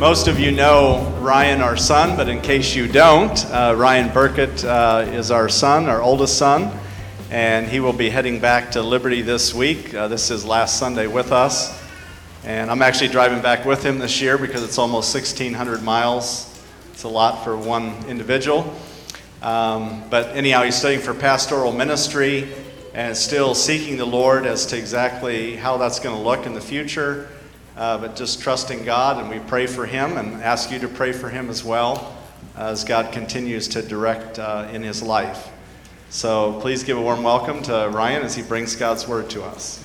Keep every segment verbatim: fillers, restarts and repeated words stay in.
Most of you know Ryan, our son, but in case you don't, uh, Ryan Burket uh, is our son, our oldest son, and he will be heading back to Liberty this week. Uh, this is last Sunday with us, and I'm actually driving back with him this year because it's almost sixteen hundred miles. It's a lot for one individual. Um, but anyhow, he's studying for pastoral ministry and still seeking the Lord as to exactly how that's going to look in the future. Uh, but just trusting God, and we pray for him and ask you to pray for him as well uh, as God continues to direct uh, in his life. So please give a warm welcome to Ryan as he brings God's word to us.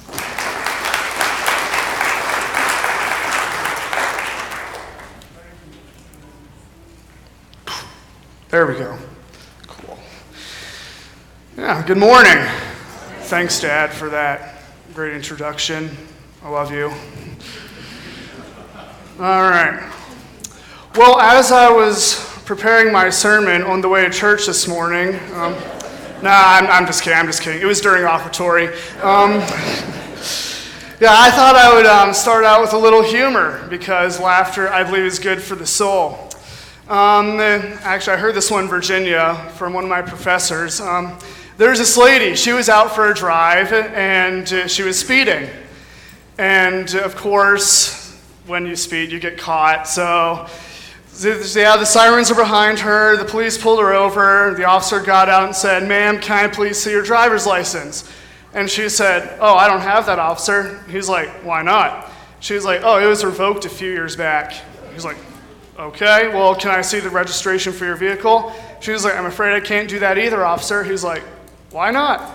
There we go. Cool. Yeah, good morning. Thanks, Dad, for that great introduction. I love you. All right. Well, as I was preparing my sermon on the way to church this morning, um, nah, I'm, I'm just kidding, I'm just kidding. It was during offertory. Um, yeah, I thought I would um, start out with a little humor because laughter, I believe, is good for the soul. Um, actually, I heard this one in Virginia from one of my professors. Um, There's this lady, she was out for a drive and uh, she was speeding. And uh, of course, when you speed, you get caught. So, yeah, the sirens are behind her. The police pulled her over. The officer got out and said, "Ma'am, can I please see your driver's license?" And she said, "Oh, I don't have that, officer." He's like, "Why not?" She was like, "Oh, it was revoked a few years back." He's like, "Okay, well, can I see the registration for your vehicle?" She was like, "I'm afraid I can't do that either, officer." He's like, "Why not?"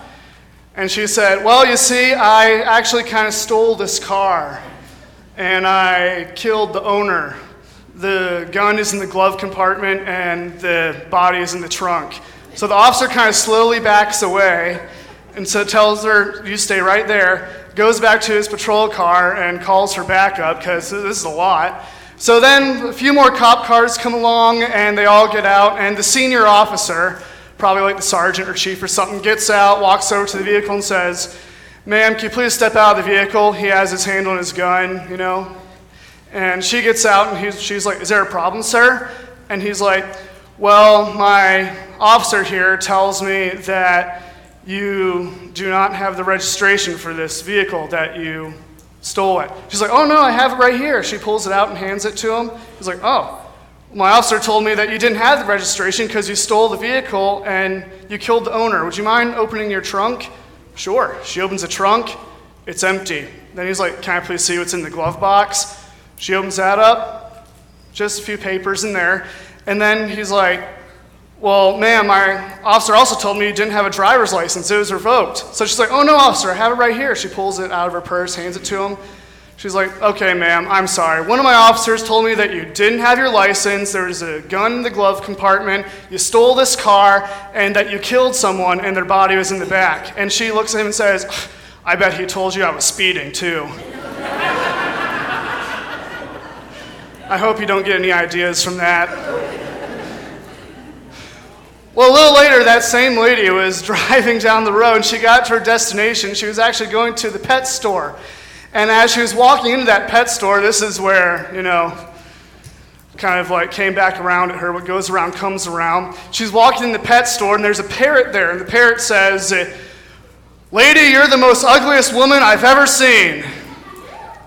And she said, "Well, you see, I actually kind of stole this car. And I killed the owner. The gun is in the glove compartment and the body is in the trunk." So the officer kind of slowly backs away and so tells her, "You stay right there," goes back to his patrol car and calls for backup because this is a lot. So then a few more cop cars come along and they all get out and the senior officer, probably like the sergeant or chief or something, gets out, walks over to the vehicle and says, "Ma'am, can you please step out of the vehicle? He has his hand on his gun, you know." And she gets out and he's, she's like, "Is there a problem, sir?" And he's like, "Well, my officer here tells me that you do not have the registration for this vehicle, that you stole it." She's like, "Oh no, I have it right here." She pulls it out and hands it to him. He's like, "Oh, my officer told me that you didn't have the registration because you stole the vehicle and you killed the owner. Would you mind opening your trunk?" Sure. She opens the trunk. It's empty. Then he's like, "Can I please see what's in the glove box?" She opens that up. Just a few papers in there. And then he's like, "Well, ma'am, my officer also told me you didn't have a driver's license. It was revoked." So she's like, "Oh, no, officer, I have it right here." She pulls it out of her purse, hands it to him. She's like, "Okay, ma'am, I'm sorry. One of my officers told me that you didn't have your license, there was a gun in the glove compartment, you stole this car, and that you killed someone and their body was in the back." And she looks at him and says, "I bet he told you I was speeding too." I hope you don't get any ideas from that. Well, a little later, that same lady was driving down the road. She got to her destination. She was actually going to the pet store. And as she was walking into that pet store, this is where, you know, kind of like came back around at her. What goes around comes around. She's walking in the pet store, and there's a parrot there. And the parrot says, "Lady, you're the most ugliest woman I've ever seen."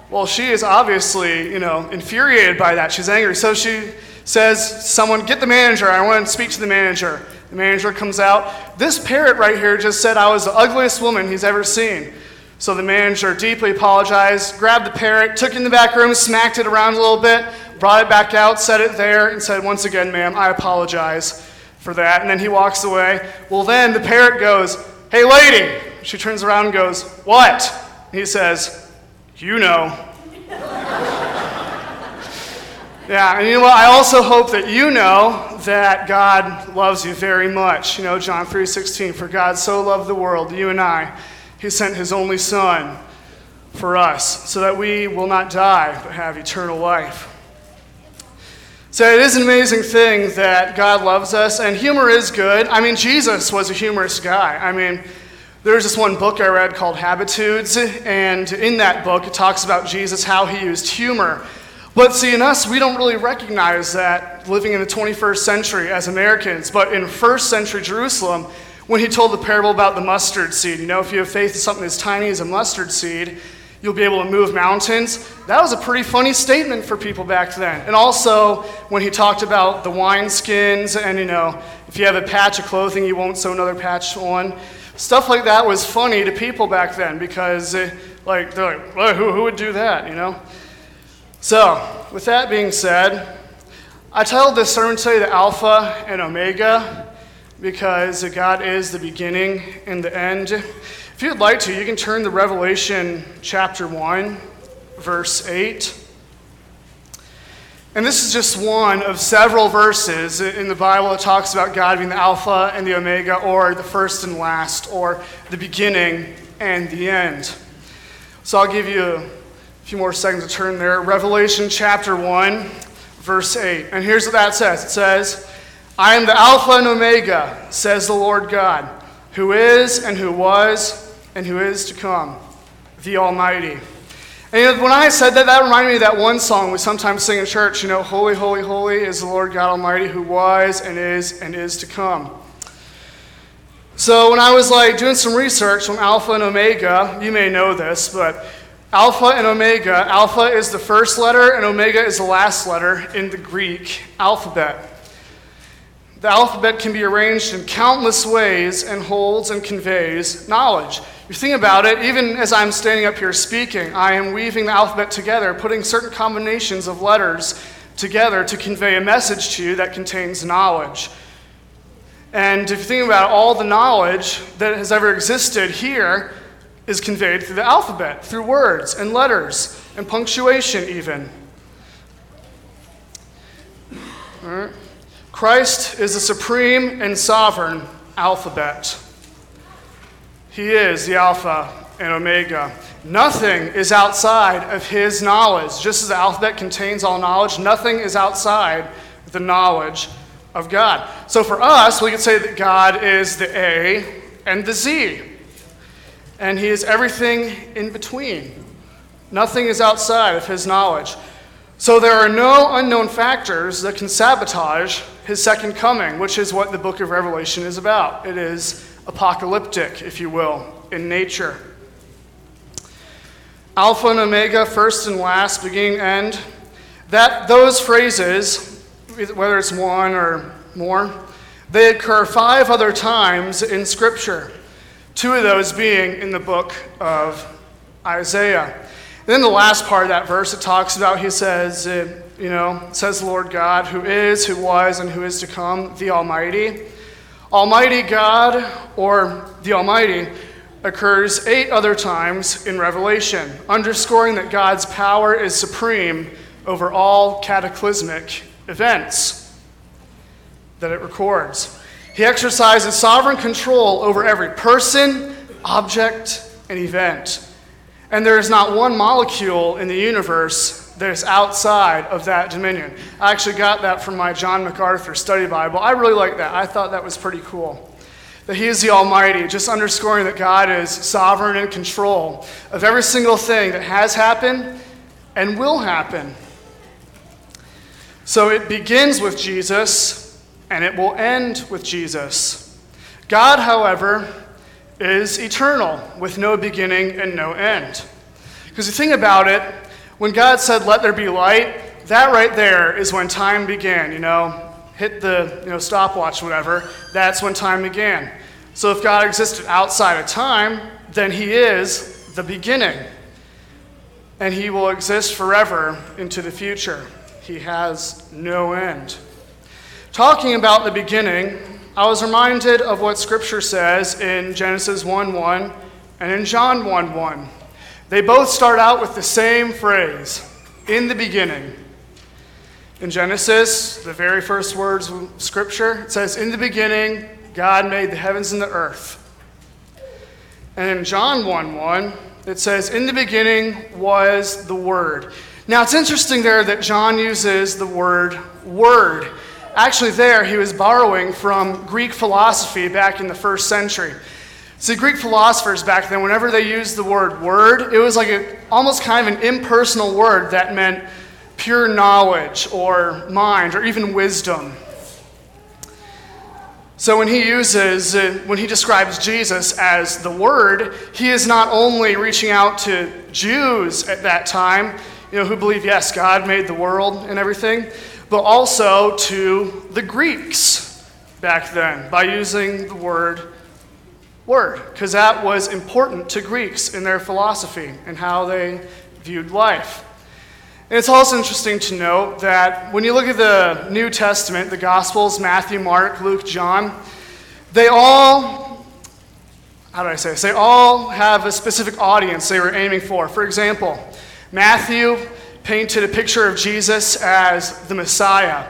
Well, she is obviously, you know, infuriated by that. She's angry. So she says, "Someone get the manager. I want to speak to the manager." The manager comes out. "This parrot right here just said I was the ugliest woman he's ever seen." So the manager deeply apologized, grabbed the parrot, took it in the back room, smacked it around a little bit, brought it back out, set it there, and said, "Once again, ma'am, I apologize for that." And then he walks away. Well, then the parrot goes, "Hey, lady." She turns around and goes, "What?" And he says, "You know." Yeah, and you know what? I also hope that you know that God loves you very much. You know, John three sixteen, "For God so loved the world, you and I, He sent his only son for us so that we will not die but have eternal life." So it is an amazing thing that God loves us, and humor is good. I mean, Jesus was a humorous guy. I mean, there's this one book I read called Habitudes, and in that book it talks about Jesus, how he used humor. But see, in us, we don't really recognize that living in the twenty-first century as Americans, but in first century Jerusalem, when he told the parable about the mustard seed, you know, if you have faith in something as tiny as a mustard seed, you'll be able to move mountains. That was a pretty funny statement for people back then. And also, when he talked about the wineskins and, you know, if you have a patch of clothing, you won't sew another patch on. Stuff like that was funny to people back then because, it, like, they're like, well, who, who would do that, you know? So, with that being said, I titled this sermon today the Alpha and Omega, because God is the beginning and the end. If you'd like to, you can turn to Revelation chapter one, verse eight. And this is just one of several verses in the Bible that talks about God being the Alpha and the Omega, or the first and last, or the beginning and the end. So I'll give you a a few more seconds to turn there. Revelation chapter one, verse eight. And here's what that says. It says, I am the Alpha and Omega, says the Lord God, who is and who was and who is to come, the Almighty. And when I said that, that reminded me of that one song we sometimes sing in church, you know, holy, holy, holy is the Lord God Almighty, who was and is and is to come. So when I was like doing some research on Alpha and Omega, you may know this, but Alpha and Omega. Alpha is the first letter, and Omega is the last letter in the Greek alphabet. The alphabet can be arranged in countless ways and holds and conveys knowledge. If you think about it, even as I'm standing up here speaking, I am weaving the alphabet together, putting certain combinations of letters together to convey a message to you that contains knowledge. And if you think about all the knowledge that has ever existed here, is conveyed through the alphabet, through words and letters and punctuation even. All right. Christ is the supreme and sovereign alphabet. He is the Alpha and Omega. Nothing is outside of his knowledge. Just as the alphabet contains all knowledge, nothing is outside the knowledge of God. So for us, we could say that God is the A and the Z. And he is everything in between. Nothing is outside of his knowledge. So there are no unknown factors that can sabotage his second coming, which is what the book of Revelation is about. It is apocalyptic, if you will, in nature. Alpha and Omega, first and last, beginning, end. That, those phrases, whether it's one or more, they occur five other times in Scripture. Two of those being in the book of Isaiah. And then the last part of that verse, it talks about, he says, it, you know, says the Lord God, who is, who was, and who is to come, the Almighty. Almighty God, or the Almighty, occurs eight other times in Revelation, underscoring that God's power is supreme over all cataclysmic events that it records. He exercises sovereign control over every person, object, and event. And there is not one molecule in the universe that is outside of that dominion. I actually got that from my John MacArthur study Bible. I really like that. I thought that was pretty cool. That he is the Almighty, just underscoring that God is sovereign in control of every single thing that has happened and will happen. So it begins with Jesus, and it will end with Jesus. God, however, is eternal, with no beginning and no end. Because the thing about it, when God said, let there be light, that right there is when time began, you know. Hit the you know, stopwatch, whatever, that's when time began. So if God existed outside of time, then he is the beginning. And he will exist forever into the future. He has no end. Talking about the beginning, I was reminded of what Scripture says in Genesis one one and in John one one. They both start out with the same phrase, in the beginning. In Genesis, the very first words of Scripture, it says, in the beginning, God made the heavens and the earth. And in John one one, it says, in the beginning was the Word. Now, it's interesting there that John uses the word word. Actually there, he was borrowing from Greek philosophy back in the first century. See, Greek philosophers back then, whenever they used the word word, it was like a, almost kind of an impersonal word that meant pure knowledge or mind or even wisdom. So when he uses, when he describes Jesus as the Word, he is not only reaching out to Jews at that time, you know, who believe, yes, God made the world and everything, but also to the Greeks back then by using the word word, because that was important to Greeks in their philosophy and how they viewed life. And it's also interesting to note that when you look at the New Testament, the Gospels, Matthew, Mark, Luke, John, they all, how do I say this? They all have a specific audience they were aiming for. For example, Matthew painted a picture of Jesus as the Messiah,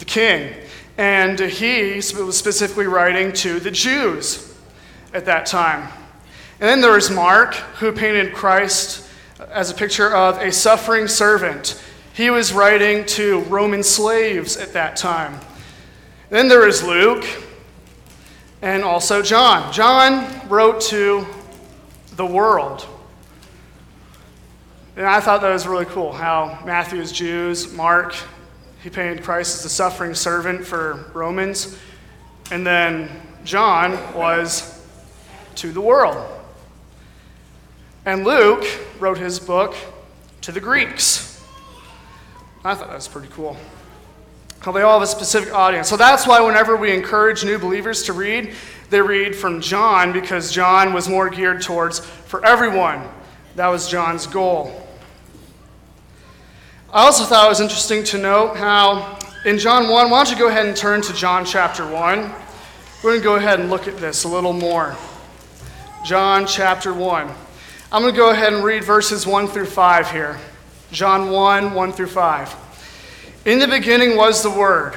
the King. And he was specifically writing to the Jews at that time. And then there was Mark, who painted Christ as a picture of a suffering servant. He was writing to Roman slaves at that time. Then there is Luke and also John. John wrote to the world. And I thought that was really cool, how Matthew is Jews, Mark, he painted Christ as the suffering servant for Romans, and then John was to the world. And Luke wrote his book to the Greeks. I thought that was pretty cool, how they all have a specific audience. So that's why whenever we encourage new believers to read, they read from John, because John was more geared towards for everyone. That was John's goal. I also thought it was interesting to note how in John one, why don't you go ahead and turn to John chapter one. We're going to go ahead and look at this a little more. John chapter one. I'm going to go ahead and read verses one through five here. John one, one through five. In the beginning was the Word,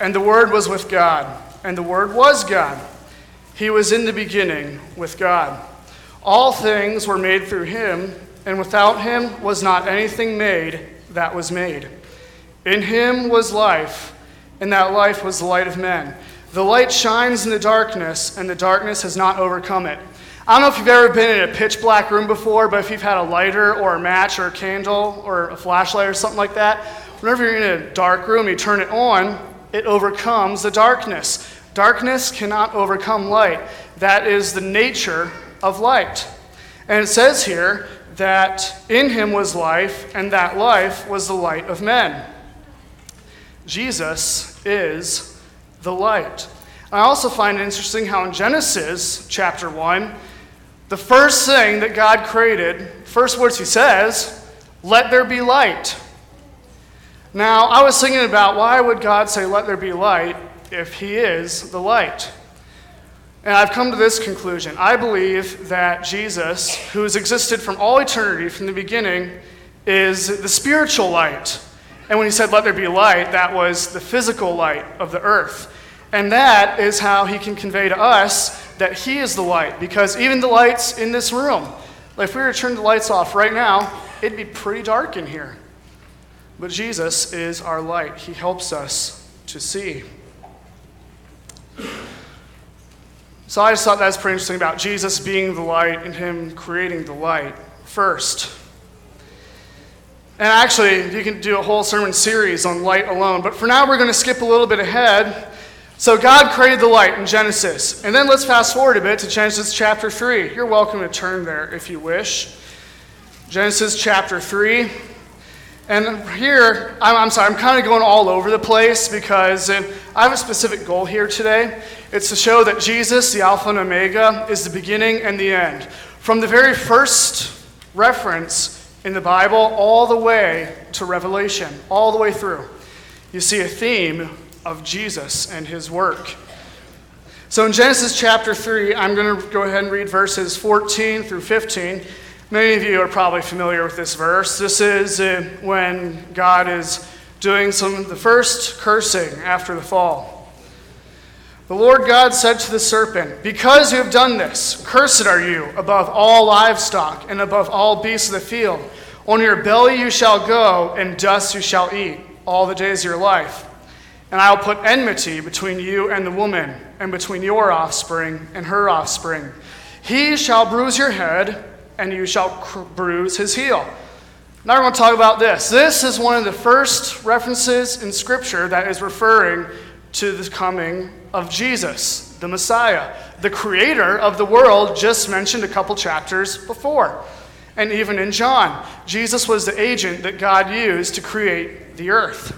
and the Word was with God, and the Word was God. He was in the beginning with God. All things were made through him, and without him was not anything made that was made. In him was life, and that life was the light of men. The light shines in the darkness, and the darkness has not overcome it. I don't know if you've ever been in a pitch black room before, but if you've had a lighter or a match or a candle or a flashlight or something like that, whenever you're in a dark room, you turn it on, it overcomes the darkness. Darkness cannot overcome light. That is the nature of light. And it says here that in him was life, and that life was the light of men. Jesus is the light. I also find it interesting how in Genesis chapter one, the first thing that God created, first words he says, let there be light. Now, I was thinking about why would God say let there be light if he is the light? And I've come to this conclusion. I believe that Jesus, who has existed from all eternity, from the beginning, is the spiritual light. And when he said, let there be light, that was the physical light of the earth. And that is how he can convey to us that he is the light. Because even the lights in this room, like if we were to turn the lights off right now, it'd be pretty dark in here. But Jesus is our light. He helps us to see. So I just thought that was pretty interesting about Jesus being the light and him creating the light first. And actually, you can do a whole sermon series on light alone. But for now, we're going to skip a little bit ahead. So God created the light in Genesis. And then let's fast forward a bit to Genesis chapter three. You're welcome to turn there if you wish. Genesis chapter three. And here, I'm, I'm sorry, I'm kind of going all over the place because I have a specific goal here today. It's to show that Jesus, the Alpha and Omega, is the beginning and the end. From the very first reference in the Bible all the way to Revelation, all the way through, you see a theme of Jesus and his work. So in Genesis chapter three, I'm going to go ahead and read verses fourteen through fifteen. Many of you are probably familiar with this verse. This is uh, when God is doing some of the first cursing after the fall. The Lord God said to the serpent, because you have done this, cursed are you above all livestock and above all beasts of the field. On your belly you shall go, and dust you shall eat all the days of your life. And I will put enmity between you and the woman, and between your offspring and her offspring. He shall bruise your head, and you shall bruise his heel. Now we're going to talk about this. This is one of the first references in Scripture that is referring to the coming of Jesus, the Messiah, the creator of the world just mentioned a couple chapters before. And even in John, Jesus was the agent that God used to create the earth.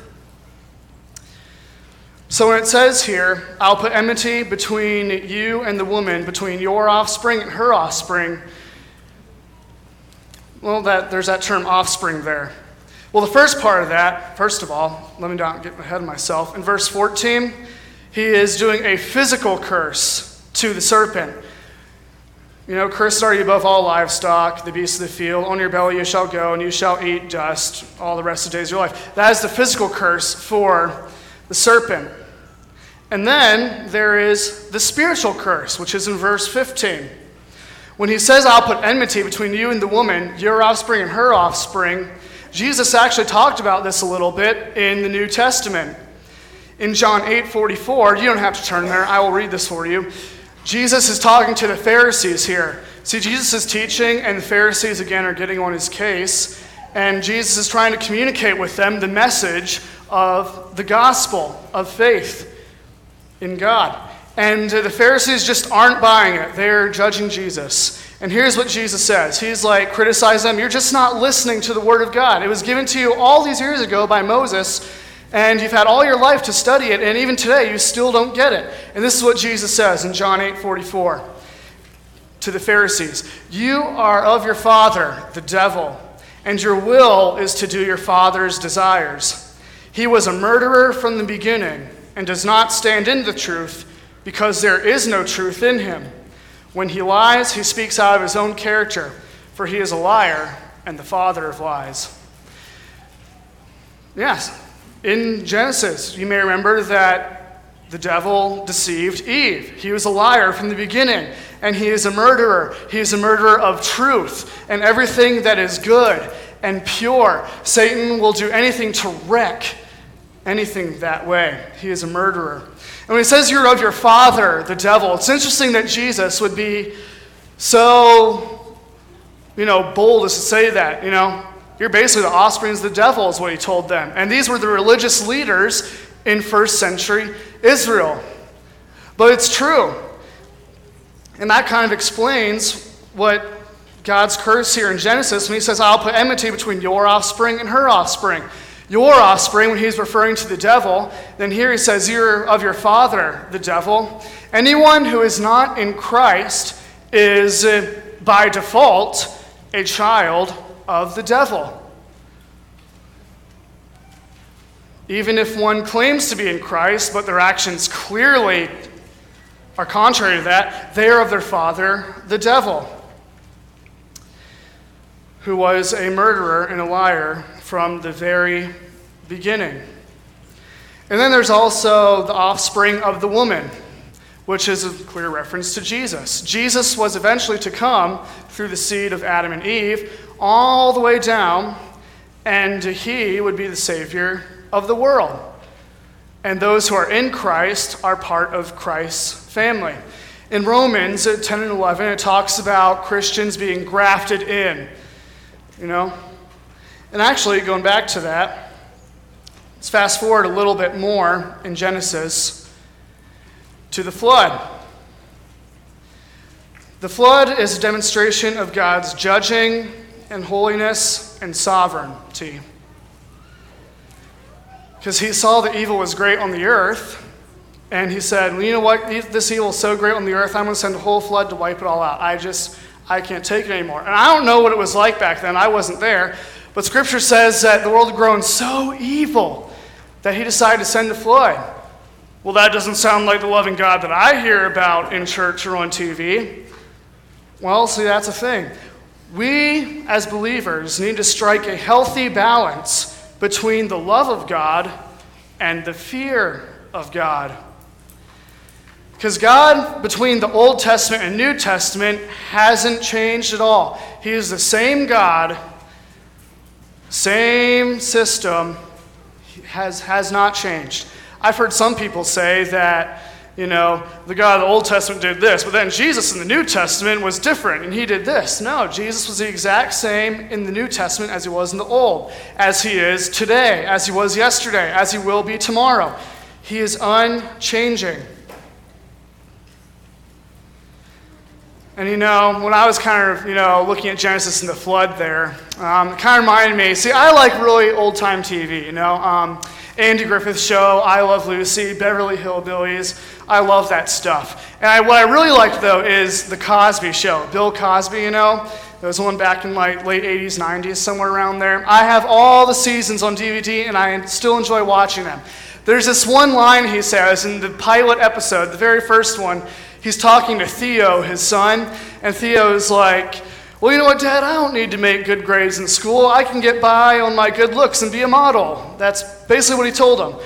So when it says here, I'll put enmity between you and the woman, between your offspring and her offspring, well, that there's that term offspring there. Well, the first part of that, first of all, let me not get ahead of myself. In verse fourteen, he is doing a physical curse to the serpent. You know, cursed are you above all livestock, the beasts of the field. On your belly you shall go, and you shall eat dust all the rest of the days of your life. That is the physical curse for the serpent. And then there is the spiritual curse, which is in verse fifteen. When he says, I'll put enmity between you and the woman, your offspring and her offspring, Jesus actually talked about this a little bit in the New Testament. In John eight forty-four, you don't have to turn there, I will read this for you. Jesus is talking to the Pharisees here. See, Jesus is teaching, and the Pharisees, again, are getting on his case. And Jesus is trying to communicate with them the message of the gospel of faith in God. And the Pharisees just aren't buying it. They're judging Jesus. And here's what Jesus says. He's like, criticize them. You're just not listening to the word of God. It was given to you all these years ago by Moses, and you've had all your life to study it, and even today you still don't get it. And this is what Jesus says in John eight forty-four to the Pharisees. You are of your father, the devil, and your will is to do your father's desires. He was a murderer from the beginning and does not stand in the truth, because there is no truth in him. When he lies, he speaks out of his own character, for he is a liar and the father of lies. Yes, in Genesis, you may remember that the devil deceived Eve. He was a liar from the beginning, and he is a murderer. He is a murderer of truth and everything that is good and pure. Satan will do anything to wreck anything that way. He is a murderer. And when it says you're of your father, the devil, it's interesting that Jesus would be so, you know, bold as to say that, you know. You're basically the offspring of the devil is what he told them. And these were the religious leaders in first century Israel. But it's true. And that kind of explains what God's curse here in Genesis when he says, I'll put enmity between your offspring and her offspring. Your offspring, when he's referring to the devil, then here he says, you're of your father, the devil. Anyone who is not in Christ is, uh, by default, a child of the devil. Even if one claims to be in Christ, but their actions clearly are contrary to that, they are of their father, the devil, who was a murderer and a liar from the very beginning. And then there's also the offspring of the woman, which is a clear reference to Jesus. Jesus was eventually to come through the seed of Adam and Eve all the way down, and he would be the Savior of the world. And those who are in Christ are part of Christ's family. In Romans ten and eleven, it talks about Christians being grafted in, you know. And actually, going back to that, let's fast forward a little bit more in Genesis to the flood. The flood is a demonstration of God's judging and holiness and sovereignty. Because he saw that evil was great on the earth, and he said, well, you know what, this evil is so great on the earth, I'm going to send a whole flood to wipe it all out. I just, I can't take it anymore. And I don't know what it was like back then. I wasn't there. But Scripture says that the world had grown so evil that he decided to send a flood. Well, that doesn't sound like the loving God that I hear about in church or on T V. Well, see, that's a thing. We, as believers, need to strike a healthy balance between the love of God and the fear of God. Because God, between the Old Testament and New Testament, hasn't changed at all. He is the same God. Same system has, has not changed. I've heard some people say that you know, the God of the Old Testament did this, but then Jesus in the New Testament was different, and he did this. No, Jesus was the exact same in the New Testament as he was in the Old, as he is today, as he was yesterday, as he will be tomorrow. He is unchanging. And, you know, when I was kind of, you know, looking at Genesis and the flood there, um, it kind of reminded me, see, I like really old-time T V, you know. Um, Andy Griffith's show, I Love Lucy, Beverly Hillbillies, I love that stuff. And I, what I really liked, though, is The Cosby Show. Bill Cosby, you know, there was one back in, like, late eighties, nineties, somewhere around there. I have all the seasons on D V D, and I still enjoy watching them. There's this one line he says in the pilot episode, the very first one. He's talking to Theo, his son, and Theo's like, well, you know what, Dad, I don't need to make good grades in school. I can get by on my good looks and be a model. That's basically what he told him.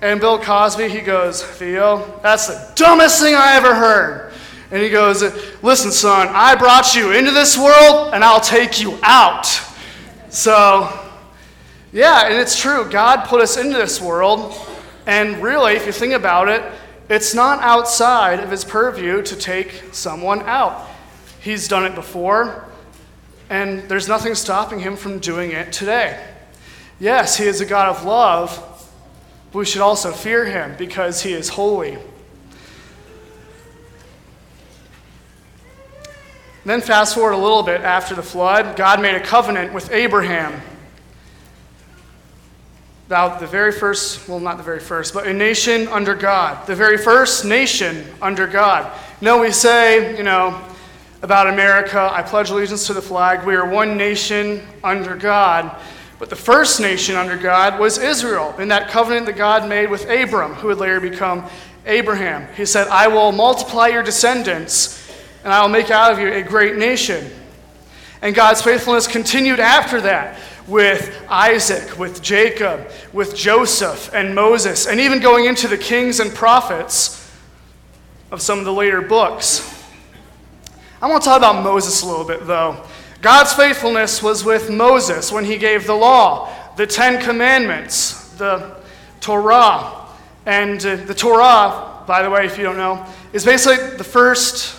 And Bill Cosby, he goes, Theo, that's the dumbest thing I ever heard. And he goes, listen, son, I brought you into this world, and I'll take you out. So, yeah, and it's true. God put us into this world, and really, if you think about it, it's not outside of his purview to take someone out. He's done it before, and there's nothing stopping him from doing it today. Yes, he is a God of love, but we should also fear him because he is holy. And then fast forward a little bit after the flood, God made a covenant with Abraham. Thou the very first, well, not the very first, but a nation under God. The very first nation under God. No, we say, you know, about America, I pledge allegiance to the flag. We are one nation under God. But the first nation under God was Israel, in that covenant that God made with Abram, who would later become Abraham. He said, I will multiply your descendants, and I will make out of you a great nation. And God's faithfulness continued after that, with Isaac, with Jacob, with Joseph and Moses, and even going into the kings and prophets of some of the later books. I want to talk about Moses a little bit, though. God's faithfulness was with Moses when he gave the law, the Ten Commandments, the Torah. And uh, the Torah, by the way, if you don't know, is basically the first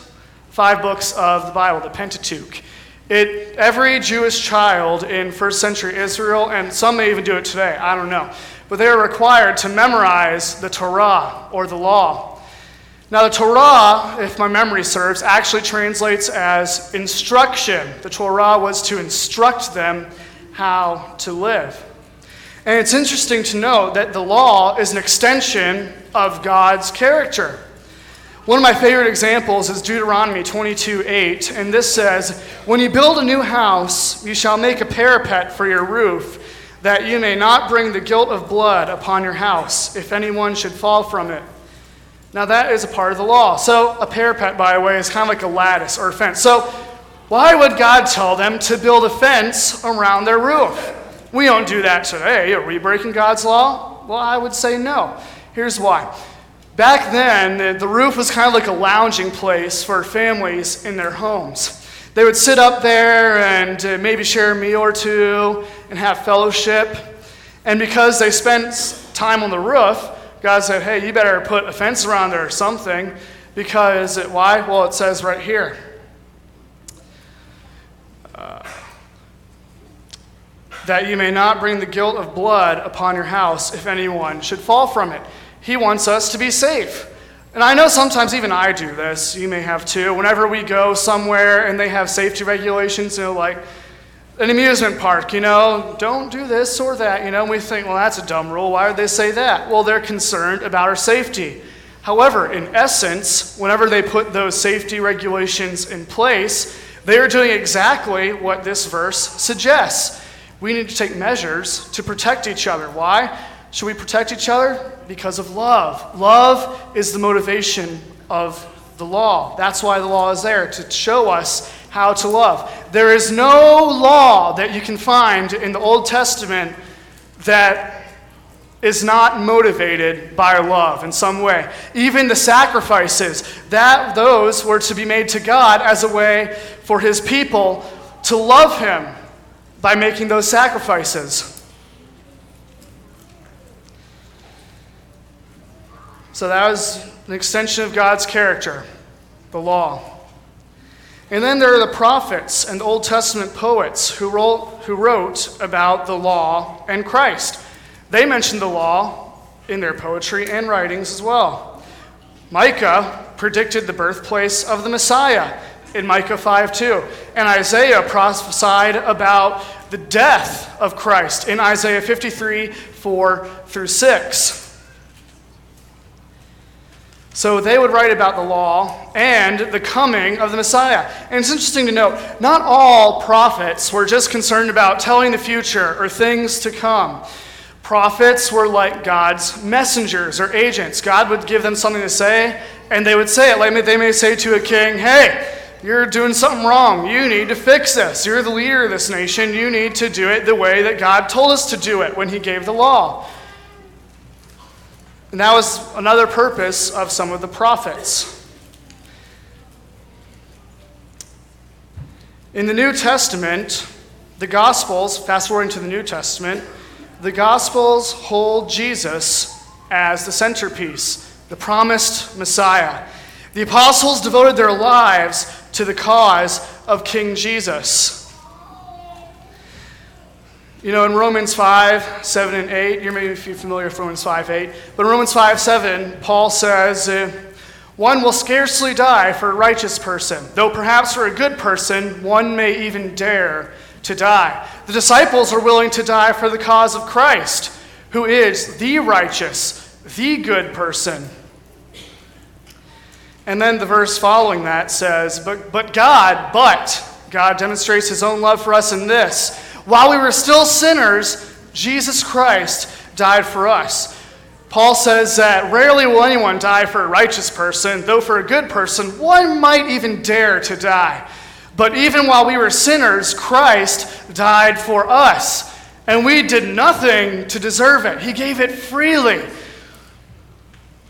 five books of the Bible, the Pentateuch. It, every Jewish child in first century Israel, and some may even do it today, I don't know, but they are required to memorize the Torah, or the law. Now the Torah, if my memory serves, actually translates as instruction. The Torah was to instruct them how to live. And it's interesting to note that the law is an extension of God's character. One of my favorite examples is Deuteronomy twenty-two eight, and this says, when you build a new house, you shall make a parapet for your roof, that you may not bring the guilt of blood upon your house, if anyone should fall from it. Now that is a part of the law. So a parapet, by the way, is kind of like a lattice or a fence. So why would God tell them to build a fence around their roof? We don't do that today. Are we breaking God's law? Well, I would say no. Here's why. Back then, the roof was kind of like a lounging place for families in their homes. They would sit up there and maybe share a meal or two and have fellowship. And because they spent time on the roof, God said, hey, you better put a fence around there or something. Because it, why? Well, it says right here. Uh, that you may not bring the guilt of blood upon your house if anyone should fall from it. He wants us to be safe. And I know sometimes even I do this. You may have too. Whenever we go somewhere and they have safety regulations, you know, like an amusement park, you know, don't do this or that, you know, and we think, well, that's a dumb rule. Why would they say that? Well, they're concerned about our safety. However, in essence, whenever they put those safety regulations in place, they are doing exactly what this verse suggests. We need to take measures to protect each other. Why? Should we protect each other? Because of love. Love is the motivation of the law. That's why the law is there, to show us how to love. There is no law that you can find in the Old Testament that is not motivated by love in some way. Even the sacrifices, that those were to be made to God as a way for his people to love him by making those sacrifices. So that was an extension of God's character, the law. And then there are the prophets and Old Testament poets who wrote, who wrote about the law and Christ. They mentioned the law in their poetry and writings as well. Micah predicted the birthplace of the Messiah in Micah five two. And Isaiah prophesied about the death of Christ in Isaiah fifty-three, four through six. So they would write about the law and the coming of the Messiah. And it's interesting to note, not all prophets were just concerned about telling the future or things to come. Prophets were like God's messengers or agents. God would give them something to say, and they would say it. Like they may say to a king, hey, you're doing something wrong. You need to fix this. You're the leader of this nation. You need to do it the way that God told us to do it when he gave the law. And that was another purpose of some of the prophets. In the New Testament, the Gospels, fast forwarding to the New Testament, the Gospels hold Jesus as the centerpiece, the promised Messiah. The apostles devoted their lives to the cause of King Jesus. You know, in Romans five, seven, and eight, you may be familiar with Romans five, eight, but in Romans five, seven, Paul says, one will scarcely die for a righteous person, though perhaps for a good person, one may even dare to die. The disciples are willing to die for the cause of Christ, who is the righteous, the good person. And then the verse following that says, but, but God, but God demonstrates his own love for us in this: while we were still sinners, Jesus Christ died for us. Paul says that rarely will anyone die for a righteous person, though for a good person, one might even dare to die. But even while we were sinners, Christ died for us, and we did nothing to deserve it. He gave it freely.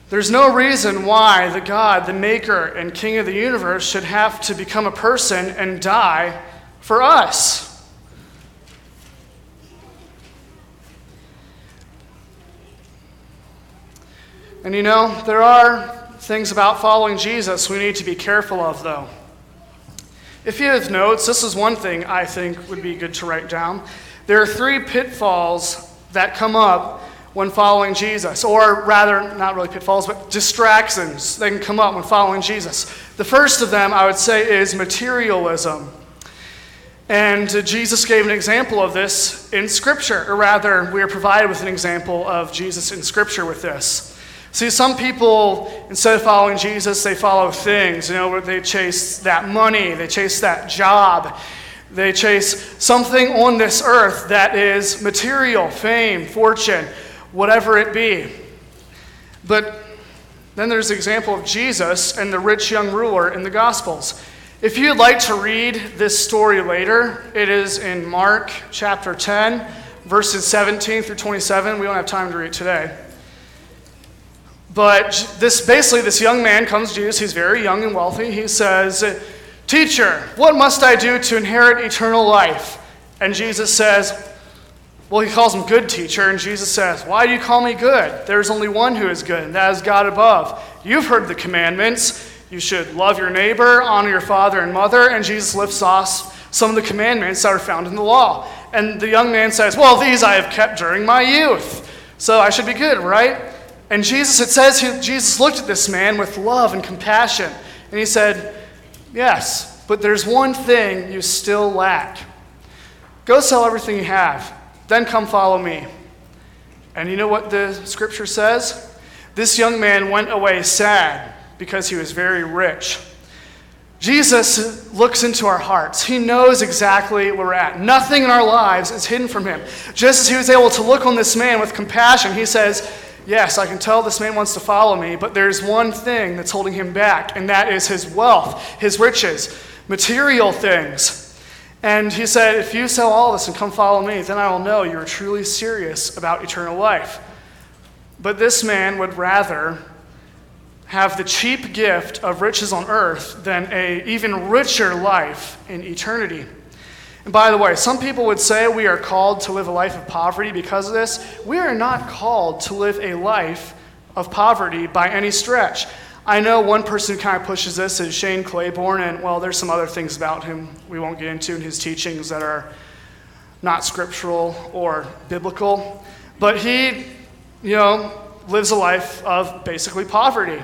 There's no reason why the God, the maker and king of the universe, should have to become a person and die for us. And you know, there are things about following Jesus we need to be careful of, though. If you have notes, this is one thing I think would be good to write down. There are three pitfalls that come up when following Jesus, or rather, not really pitfalls, but distractions that can come up when following Jesus. The first of them, I would say, is materialism. And Jesus gave an example of this in Scripture, or rather, we are provided with an example of Jesus in Scripture with this. See, some people, instead of following Jesus, they follow things. You know, they chase that money, they chase that job, they chase something on this earth that is material, fame, fortune, whatever it be. But then there's the example of Jesus and the rich young ruler in the Gospels. If you'd like to read this story later, it is in Mark chapter ten, verses seventeen through twenty-seven. We don't have time to read today. But this basically, this young man comes to Jesus. He's very young and wealthy. He says, "Teacher, what must I do to inherit eternal life?" And Jesus says, well, he calls him good teacher. And Jesus says, "Why do you call me good? There's only one who is good, and that is God above. You've heard the commandments. You should love your neighbor, honor your father and mother." And Jesus lifts off some of the commandments that are found in the law. And the young man says, "Well, these I have kept during my youth, so I should be good, right?" And Jesus, it says, Jesus looked at this man with love and compassion, and he said, "Yes, but there's one thing you still lack. Go sell everything you have, then come follow me." And you know what the Scripture says? This young man went away sad because he was very rich. Jesus looks into our hearts. He knows exactly where we're at. Nothing in our lives is hidden from him. Just as he was able to look on this man with compassion, he says, "Yes, I can tell this man wants to follow me, but there's one thing that's holding him back, and that is his wealth, his riches, material things." And he said, "If you sell all this and come follow me, then I will know you're truly serious about eternal life." But this man would rather have the cheap gift of riches on earth than an even richer life in eternity. And by the way, some people would say we are called to live a life of poverty because of this. We are not called to live a life of poverty by any stretch. I know one person who kind of pushes this is Shane Claiborne, and, well, there's some other things about him we won't get into in his teachings that are not scriptural or biblical. But he, you know, lives a life of basically poverty.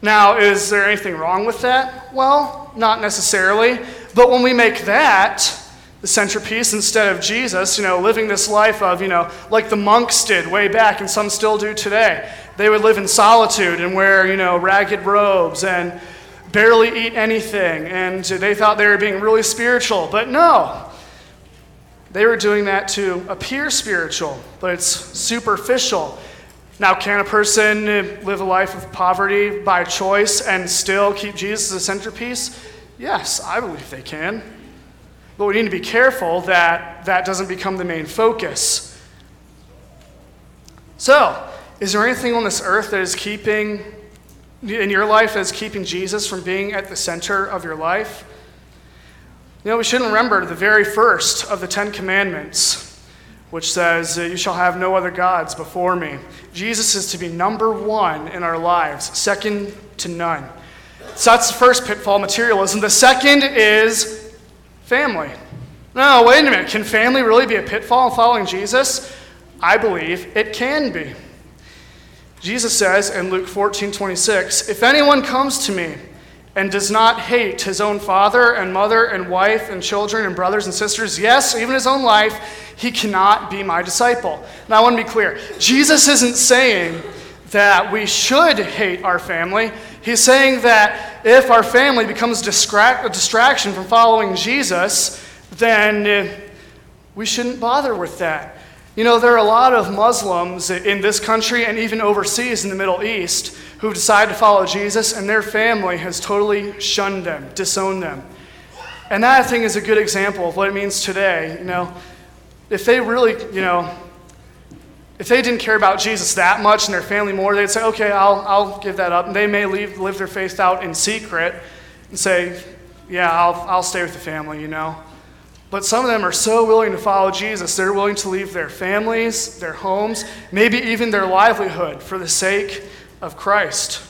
Now, is there anything wrong with that? Well, not necessarily. But when we make that the centerpiece instead of Jesus, you know, living this life of, you know, like the monks did way back, and some still do today. They would live in solitude and wear, you know, ragged robes and barely eat anything. And they thought they were being really spiritual. But no, they were doing that to appear spiritual, but it's superficial. Now, can a person live a life of poverty by choice and still keep Jesus as a centerpiece? Yes, I believe they can. But we need to be careful that that doesn't become the main focus. So, is there anything on this earth that is keeping, in your life, that is keeping Jesus from being at the center of your life? You know, we shouldn't remember the very first of the Ten Commandments, which says, you shall have no other gods before me. Jesus is to be number one in our lives, second to none. So that's the first pitfall, materialism. The second is family. No, wait a minute. Can family really be a pitfall in following Jesus? I believe it can be. Jesus says in Luke fourteen twenty-six, if anyone comes to me and does not hate his own father and mother and wife and children and brothers and sisters, yes, even his own life, he cannot be my disciple. Now, I want to be clear. Jesus isn't saying that we should hate our family. He's saying that if our family becomes distract, a distraction from following Jesus, then we shouldn't bother with that. You know, there are a lot of Muslims in this country and even overseas in the Middle East who've decided to follow Jesus, and their family has totally shunned them, disowned them. And that, I think, is a good example of what it means today. You know, if they really, you know, if they didn't care about Jesus that much and their family more, they'd say, okay, I'll I'll give that up. And they may leave, live their faith out in secret and say, yeah, I'll I'll stay with the family, you know. But some of them are so willing to follow Jesus, they're willing to leave their families, their homes, maybe even their livelihood for the sake of Christ.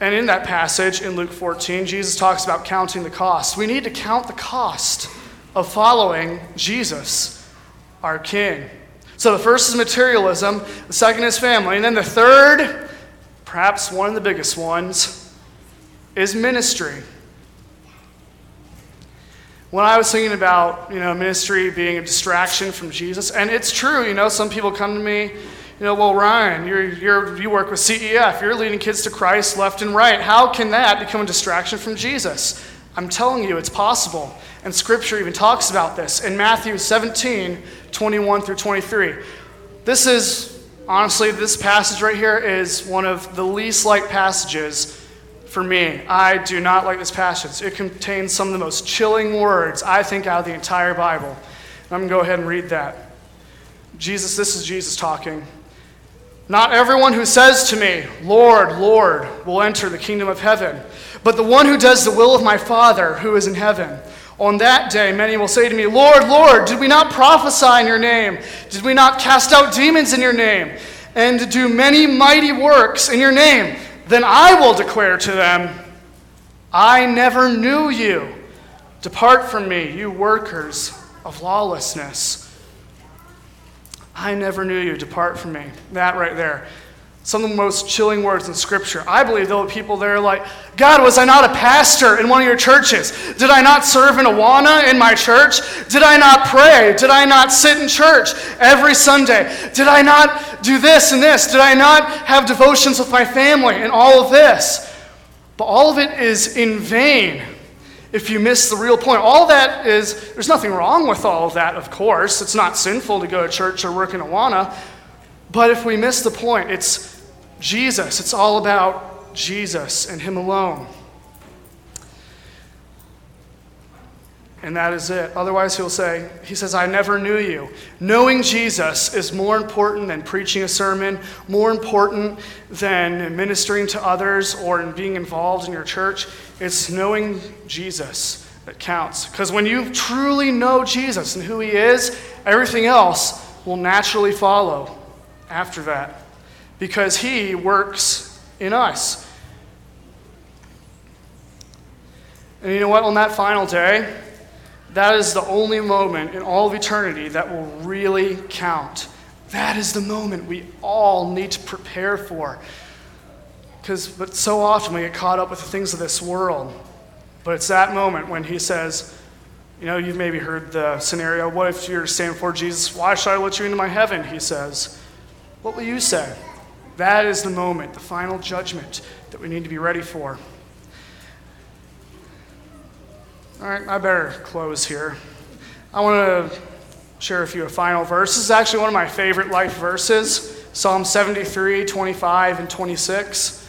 And in that passage in Luke fourteen, Jesus talks about counting the cost. We need to count the cost of following Jesus, our King. So the first is materialism, the second is family, and then the third, perhaps one of the biggest ones, is ministry. When I was thinking about, you know, ministry being a distraction from Jesus, and it's true, you know, some people come to me, you know, well, Ryan, you're, you're, you work with C E F, you're leading kids to Christ left and right. How can that become a distraction from Jesus? I'm telling you, it's possible. And Scripture even talks about this in Matthew seventeen, twenty-one through twenty-three. This is, honestly, this passage right here is one of the least liked passages for me. I do not like this passage. It contains some of the most chilling words, I think, out of the entire Bible. I'm going to go ahead and read that. Jesus, this is Jesus talking. Not everyone who says to me, Lord, Lord, will enter the kingdom of heaven, but the one who does the will of my Father who is in heaven. On that day, many will say to me, Lord, Lord, did we not prophesy in your name? Did we not cast out demons in your name? And do many mighty works in your name? Then I will declare to them, I never knew you. Depart from me, you workers of lawlessness. I never knew you. Depart from me. That right there. Some of the most chilling words in Scripture. I believe there were people there like, God, was I not a pastor in one of your churches? Did I not serve in Awana in my church? Did I not pray? Did I not sit in church every Sunday? Did I not do this and this? Did I not have devotions with my family and all of this? But all of it is in vain if you miss the real point. All that is, there's nothing wrong with all of that, of course. It's not sinful to go to church or work in Awana. But if we miss the point, it's Jesus. It's all about Jesus and him alone. And that is it. Otherwise, he'll say, he says, I never knew you. Knowing Jesus is more important than preaching a sermon, more important than ministering to others or being involved in your church. It's knowing Jesus that counts. Because when you truly know Jesus and who he is, everything else will naturally follow after that, because he works in us. And you know what? On that final day, that is the only moment in all of eternity that will really count. That is the moment we all need to prepare for. Because, but so often we get caught up with the things of this world. But it's that moment when he says, you know, you've maybe heard the scenario, what if you're standing before Jesus? Why should I let you into my heaven? He says, what will you say? That is the moment, the final judgment that we need to be ready for. All right, I better close here. I want to share a few final verses. This is actually one of my favorite life verses, Psalm seventy-three, twenty-five, and twenty-six.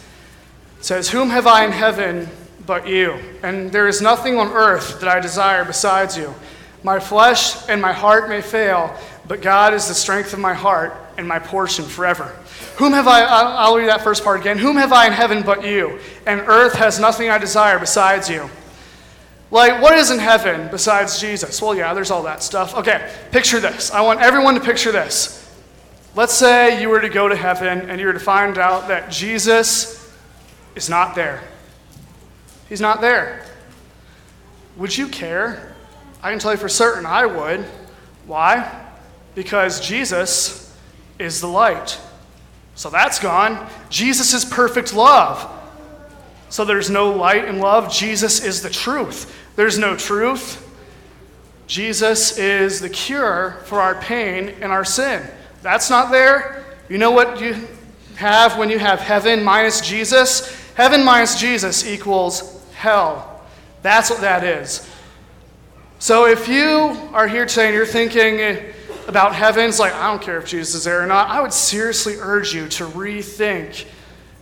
It says, whom have I in heaven but you? And there is nothing on earth that I desire besides you. My flesh and my heart may fail, but God is the strength of my heart and my portion forever. Whom have I, I'll read that first part again. Whom have I in heaven but you? And earth has nothing I desire besides you. Like, what is in heaven besides Jesus? Well, yeah, there's all that stuff. Okay, picture this. I want everyone to picture this. Let's say you were to go to heaven and you were to find out that Jesus is not there. He's not there. Would you care? I can tell you for certain I would. Why? Because Jesus is the light. So that's gone. Jesus is perfect love. So there's no light in love. Jesus is the truth. There's no truth. Jesus is the cure for our pain and our sin. That's not there. You know what you have when you have heaven minus Jesus? Heaven minus Jesus equals hell. That's what that is. So if you are here today and you're thinking about heaven, it's like, I don't care if Jesus is there or not, I would seriously urge you to rethink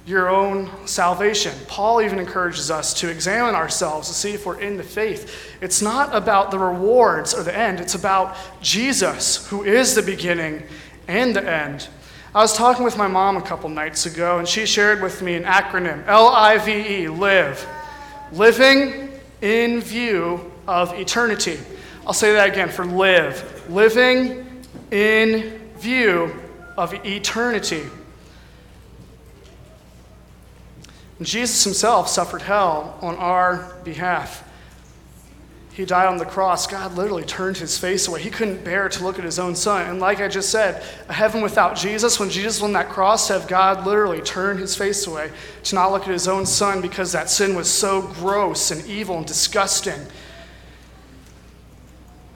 your own salvation. Paul even encourages us to examine ourselves to see if we're in the faith. It's not about the rewards or the end. It's about Jesus, who is the beginning and the end. I was talking with my mom a couple nights ago, and she shared with me an acronym, L I V E, LIVE. Living in view of eternity. I'll say that again for live. Living in view of eternity. Jesus himself suffered hell on our behalf. He died on the cross. God literally turned his face away. He couldn't bear to look at his own son. And like I just said, a heaven without Jesus, when Jesus was on that cross, have God literally turned his face away to not look at his own son because that sin was so gross and evil and disgusting.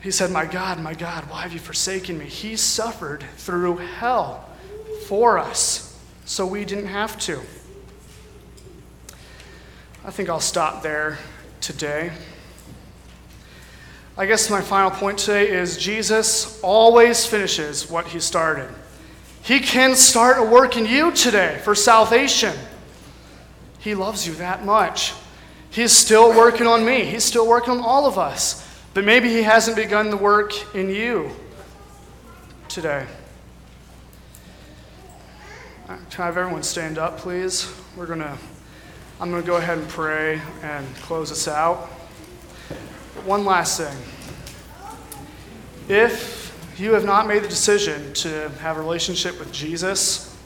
He said, my God, my God, why have you forsaken me? He suffered through hell for us, so we didn't have to. I think I'll stop there today. I guess my final point today is Jesus always finishes what he started. He can start a work in you today for salvation. He loves you that much. He's still working on me. He's still working on all of us. But maybe he hasn't begun the work in you today. All right, can I have everyone stand up, please? We're going to... I'm going to go ahead and pray and close us out. One last thing. If you have not made the decision to have a relationship with Jesus,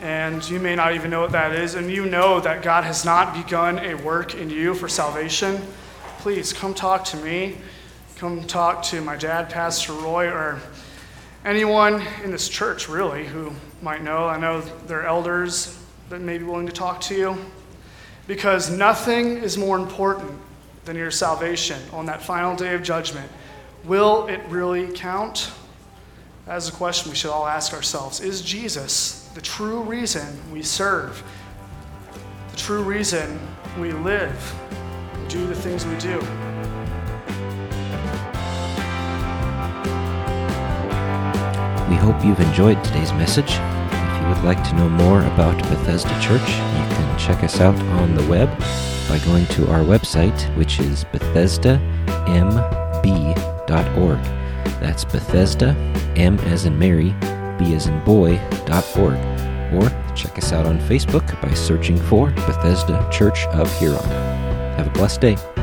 and you may not even know what that is, and you know that God has not begun a work in you for salvation, please come talk to me. Come talk to my dad, Pastor Roy, or anyone in this church, really, who might know. I know they're elders that may be willing to talk to you. Because nothing is more important than your salvation on that final day of judgment. Will it really count? That is a question we should all ask ourselves. Is Jesus the true reason we serve? The true reason we live, we do the things we do? We hope you've enjoyed today's message. If you would like to know more about Bethesda Church, you can check us out on the web by going to our website, which is Bethesda M B dot org. That's Bethesda, M as in Mary, B as in boy, dot org. Or check us out on Facebook by searching for Bethesda Church of Huron. Have a blessed day.